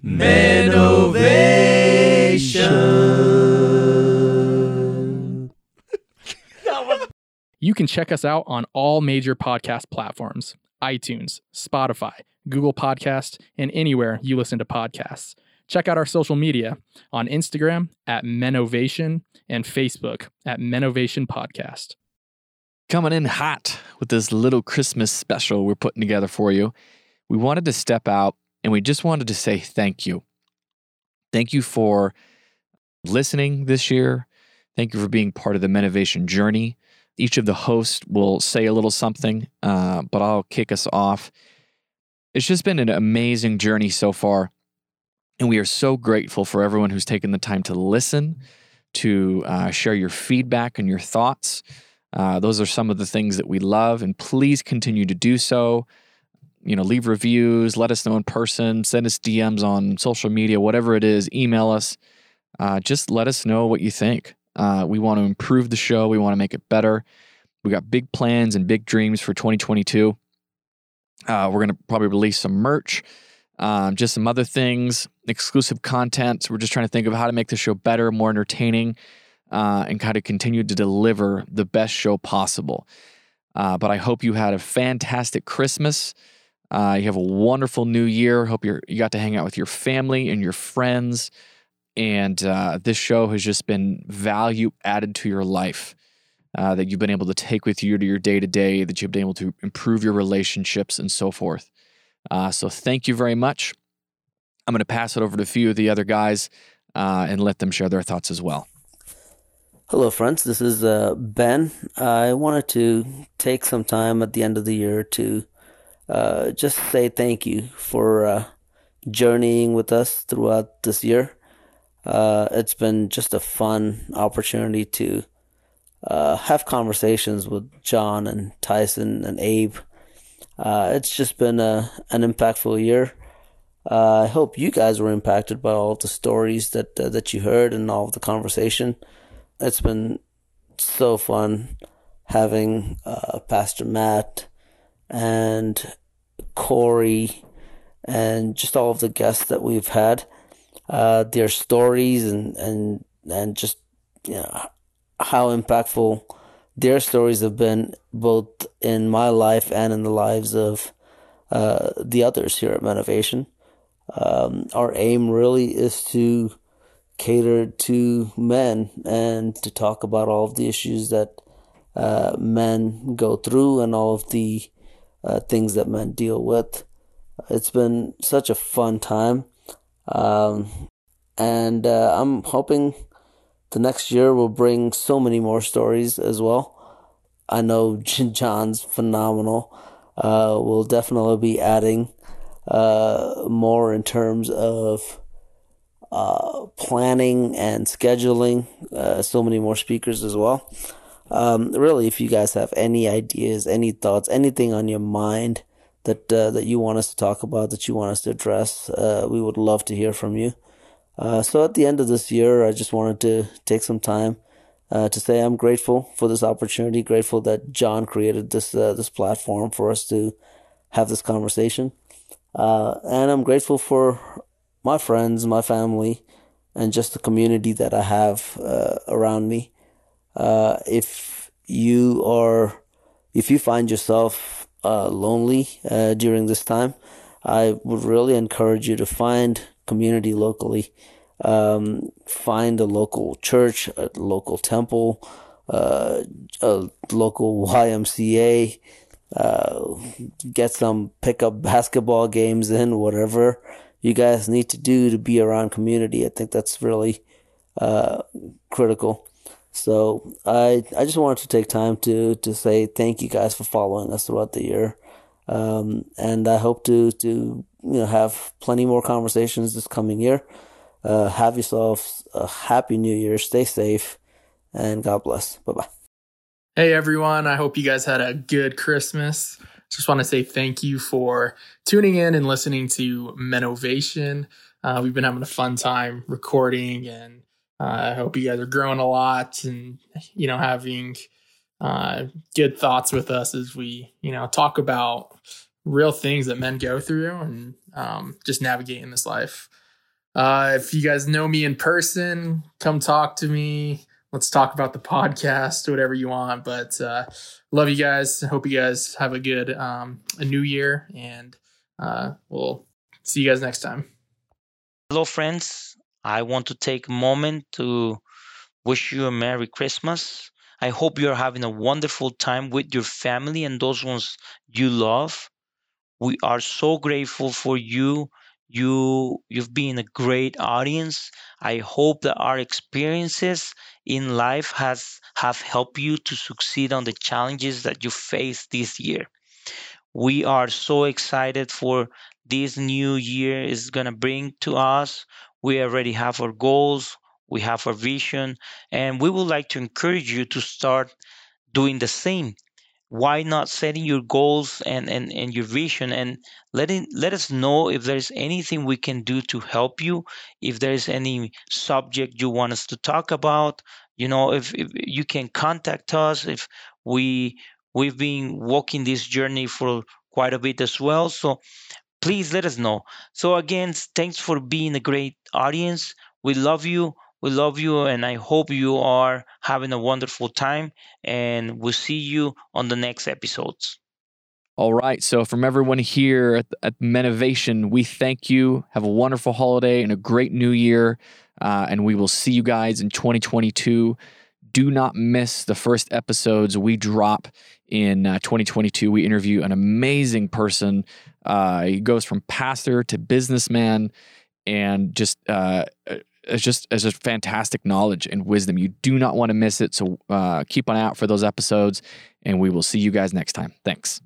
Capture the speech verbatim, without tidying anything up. Menovation. You can check us out on all major podcast platforms: iTunes, Spotify, Google Podcasts, and anywhere you listen to podcasts. Check out our social media on Instagram at Menovation and Facebook at Menovation Podcast. Coming in hot with this little Christmas special we're putting together for you. We wanted to step out and we just wanted to say thank you. Thank you for listening this year. Thank you for being part of the Menovation journey. Each of the hosts will say a little something, uh, but I'll kick us off. It's just been an amazing journey so far, and we are so grateful for everyone who's taken the time to listen, to uh, share your feedback and your thoughts. Uh, those are some of the things that we love, and please continue to do so. You know, leave reviews, let us know in person, send us D Ms on social media, whatever it is, email us. Uh, just let us know what you think. Uh, we want to improve the show. We want to make it better. We got big plans and big dreams for twenty twenty-two. Uh, we're going to probably release some merch, um, just some other things, exclusive content. So we're just trying to think of how to make the show better, more entertaining, uh, and kind of continue to deliver the best show possible. Uh, but I hope you had a fantastic Christmas. Uh, you have a wonderful new year. Hope you're, you got to hang out with your family and your friends. And uh, this show has just been value added to your life uh, that you've been able to take with you to your day-to-day, that you've been able to improve your relationships and so forth. Uh, so thank you very much. I'm going to pass it over to a few of the other guys uh, and let them share their thoughts as well. Hello, friends. This is uh, Ben. I wanted to take some time at the end of the year to uh, just say thank you for uh, journeying with us throughout this year. Uh, it's been just a fun opportunity to uh, have conversations with John and Tyson and Abe. Uh, it's just been a, an impactful year. Uh, I hope you guys were impacted by all of the stories that uh, that you heard and all of the conversation. It's been so fun having uh, Pastor Matt and Corey and just all of the guests that we've had. Uh, their stories and, and and just you know how impactful their stories have been, both in my life and in the lives of uh, the others here at Menovation. Um, our aim really is to cater to men and to talk about all of the issues that uh, men go through and all of the uh, things that men deal with. It's been such a fun time. Um, and uh, I'm hoping the next year will bring so many more stories as well. I know John's phenomenal. Uh, we'll definitely be adding uh, more in terms of uh, planning and scheduling. Uh, so many more speakers as well. Um, really, if you guys have any ideas, any thoughts, anything on your mind that uh, that you want us to talk about, that you want us to address, uh, we would love to hear from you. Uh, so at the end of this year, I just wanted to take some time uh, to say I'm grateful for this opportunity, grateful that John created this uh, this platform for us to have this conversation. Uh, and I'm grateful for my friends, my family, and just the community that I have uh, around me. Uh, if you are, if you find yourself Uh, lonely uh, during this time, I would really encourage you to find community locally. Um, find a local church, a local temple, uh, a local Y M C A. Uh, get some pickup basketball games in, whatever you guys need to do to be around community. I think that's really uh, critical. So I I just wanted to take time to, to say thank you guys for following us throughout the year. Um, and I hope to, to you know have plenty more conversations this coming year. Uh, have yourselves a happy new year. Stay safe and God bless. Bye-bye. Hey, everyone. I hope you guys had a good Christmas. Just want to say thank you for tuning in and listening to Menovation. Uh, we've been having a fun time recording, and Uh, I hope you guys are growing a lot and, you know, having uh, good thoughts with us as we, you know, talk about real things that men go through and um, just navigating this life. Uh, if you guys know me in person, come talk to me. Let's talk about the podcast, whatever you want. But uh, love you guys. Hope you guys have a good um, a new year, and uh, we'll see you guys next time. Hello, friends. I want to take a moment to wish you a Merry Christmas. I hope you're having a wonderful time with your family and those ones you love. We are so grateful for you. You, you've been a great audience. I hope that our experiences in life has have helped you to succeed on the challenges that you face this year. We are so excited for this new year is going to bring to us. We already have our goals. We have our vision, and we would like to encourage you to start doing the same. Why not setting your goals and, and, and your vision, and letting, let us know if there's anything we can do to help you, if there's any subject you want us to talk about. You know, if, if you can contact us, if we, we've been walking this journey for quite a bit as well. So please let us know. So again, thanks for being a great audience. We love you. We love you, and I hope you are having a wonderful time, and we'll see you on the next episodes. All right. So from everyone here at, at Menovation, we thank you. Have a wonderful holiday and a great new year, uh, and we will see you guys in twenty twenty-two. Do not miss the first episodes we drop in uh, twenty twenty-two. We interview an amazing person. Uh, he goes from pastor to businessman, and just... Uh, It's just it's just fantastic knowledge and wisdom. You do not want to miss it. So uh, keep an eye out for those episodes, and we will see you guys next time. Thanks.